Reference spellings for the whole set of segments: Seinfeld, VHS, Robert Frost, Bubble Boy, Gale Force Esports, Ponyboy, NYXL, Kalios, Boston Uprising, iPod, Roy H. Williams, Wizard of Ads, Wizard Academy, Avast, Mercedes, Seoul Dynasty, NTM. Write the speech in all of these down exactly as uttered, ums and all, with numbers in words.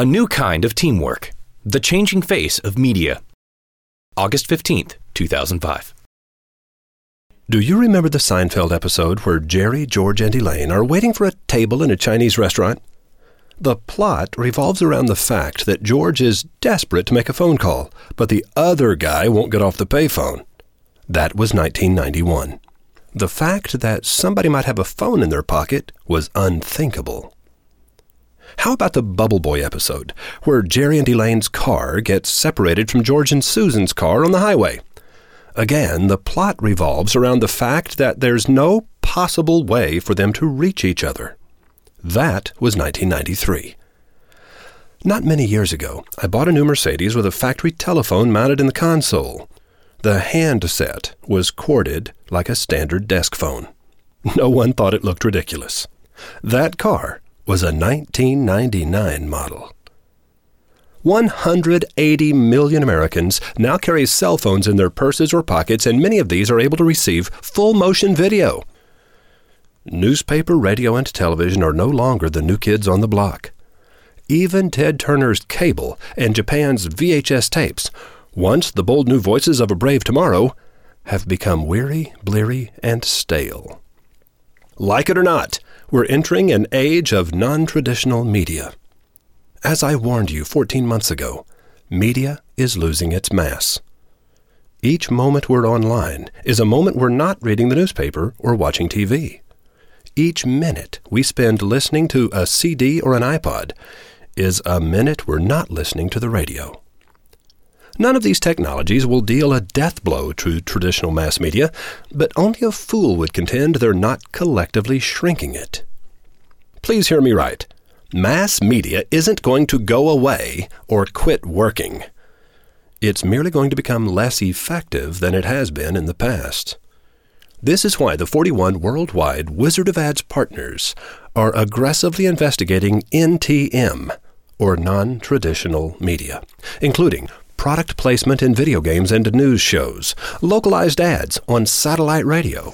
A New Kind of Teamwork, The Changing Face of Media, August fifteenth, two thousand five. Do you remember the Seinfeld episode where Jerry, George, and Elaine are waiting for a table in a Chinese restaurant? The plot revolves around the fact that George is desperate to make a phone call, but the other guy won't get off the payphone. That was nineteen ninety-one. The fact that somebody might have a phone in their pocket was unthinkable. How about the Bubble Boy episode, where Jerry and Elaine's car gets separated from George and Susan's car on the highway? Again, the plot revolves around the fact that there's no possible way for them to reach each other. That was nineteen ninety-three. Not many years ago, I bought a new Mercedes with a factory telephone mounted in the console. The handset was corded like a standard desk phone. No one thought it looked ridiculous. That car was a nineteen ninety-nine model. one hundred eighty million Americans now carry cell phones in their purses or pockets, and many of these are able to receive full-motion video. Newspaper, radio, and television are no longer the new kids on the block. Even Ted Turner's cable and Japan's V H S tapes, once the bold new voices of a brave tomorrow, have become weary, bleary, and stale. Like it or not, we're entering an age of non-traditional media. As I warned you fourteen months ago, media is losing its mass. Each moment we're online is a moment we're not reading the newspaper or watching T V. Each minute we spend listening to a C D or an iPod is a minute we're not listening to the radio. None of these technologies will deal a death blow to traditional mass media, but only a fool would contend they're not collectively shrinking it. Please hear me right. Mass media isn't going to go away or quit working. It's merely going to become less effective than it has been in the past. This is why the forty-one worldwide Wizard of Ads partners are aggressively investigating N T M, or non-traditional media, including product placement in video games and news shows, localized ads on satellite radio,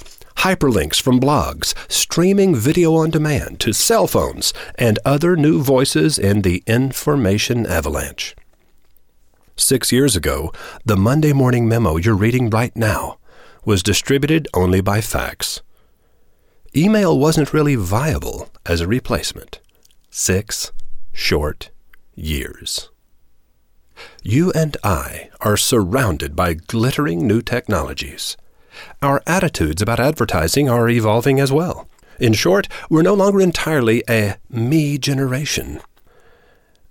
hyperlinks from blogs, streaming video on demand to cell phones, and other new voices in the information avalanche. Six years ago, the Monday morning memo you're reading right now was distributed only by fax. Email wasn't really viable as a replacement. Six short years. You and I are surrounded by glittering new technologies. Our attitudes about advertising are evolving as well. In short, we're no longer entirely a me generation.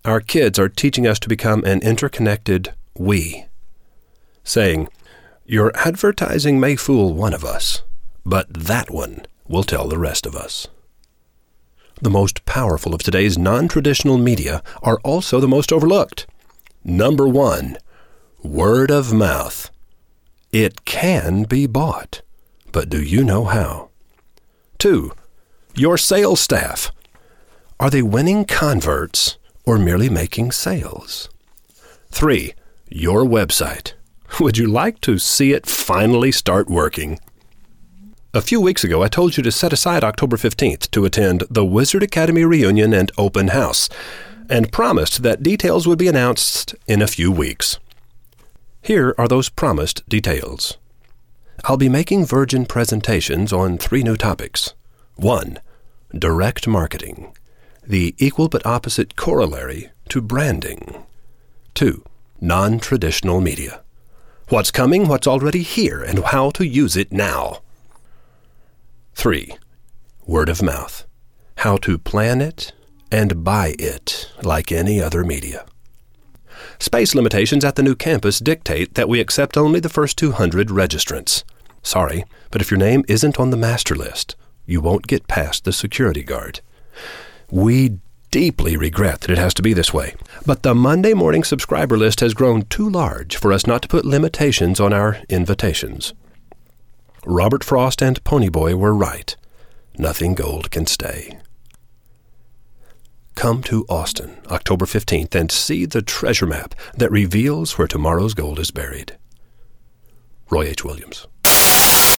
Our kids are teaching us to become an interconnected we, saying, your advertising may fool one of us, but that one will tell the rest of us. The most powerful of today's non-traditional media are also the most overlooked. Number one, word of mouth. It can be bought, but do you know how? Two, your sales staff. Are they winning converts or merely making sales? Three, your website. Would you like to see it finally start working? A few weeks ago, I told you to set aside October fifteenth to attend the Wizard Academy reunion and open house, and promised that details would be announced in a few weeks. Here are those promised details. I'll be making Virgin presentations on three new topics. One, direct marketing, the equal but opposite corollary to branding. Two, non-traditional media. What's coming, what's already here, and how to use it now. Three, word of mouth, how to plan it, and buy it like any other media. Space limitations at the new campus dictate that we accept only the first two hundred registrants. Sorry, but if your name isn't on the master list, you won't get past the security guard. We deeply regret that it has to be this way, but the Monday morning subscriber list has grown too large for us not to put limitations on our invitations. Robert Frost and Ponyboy were right. Nothing gold can stay. Come to Austin, October fifteenth, and see the treasure map that reveals where tomorrow's gold is buried. Roy H. Williams.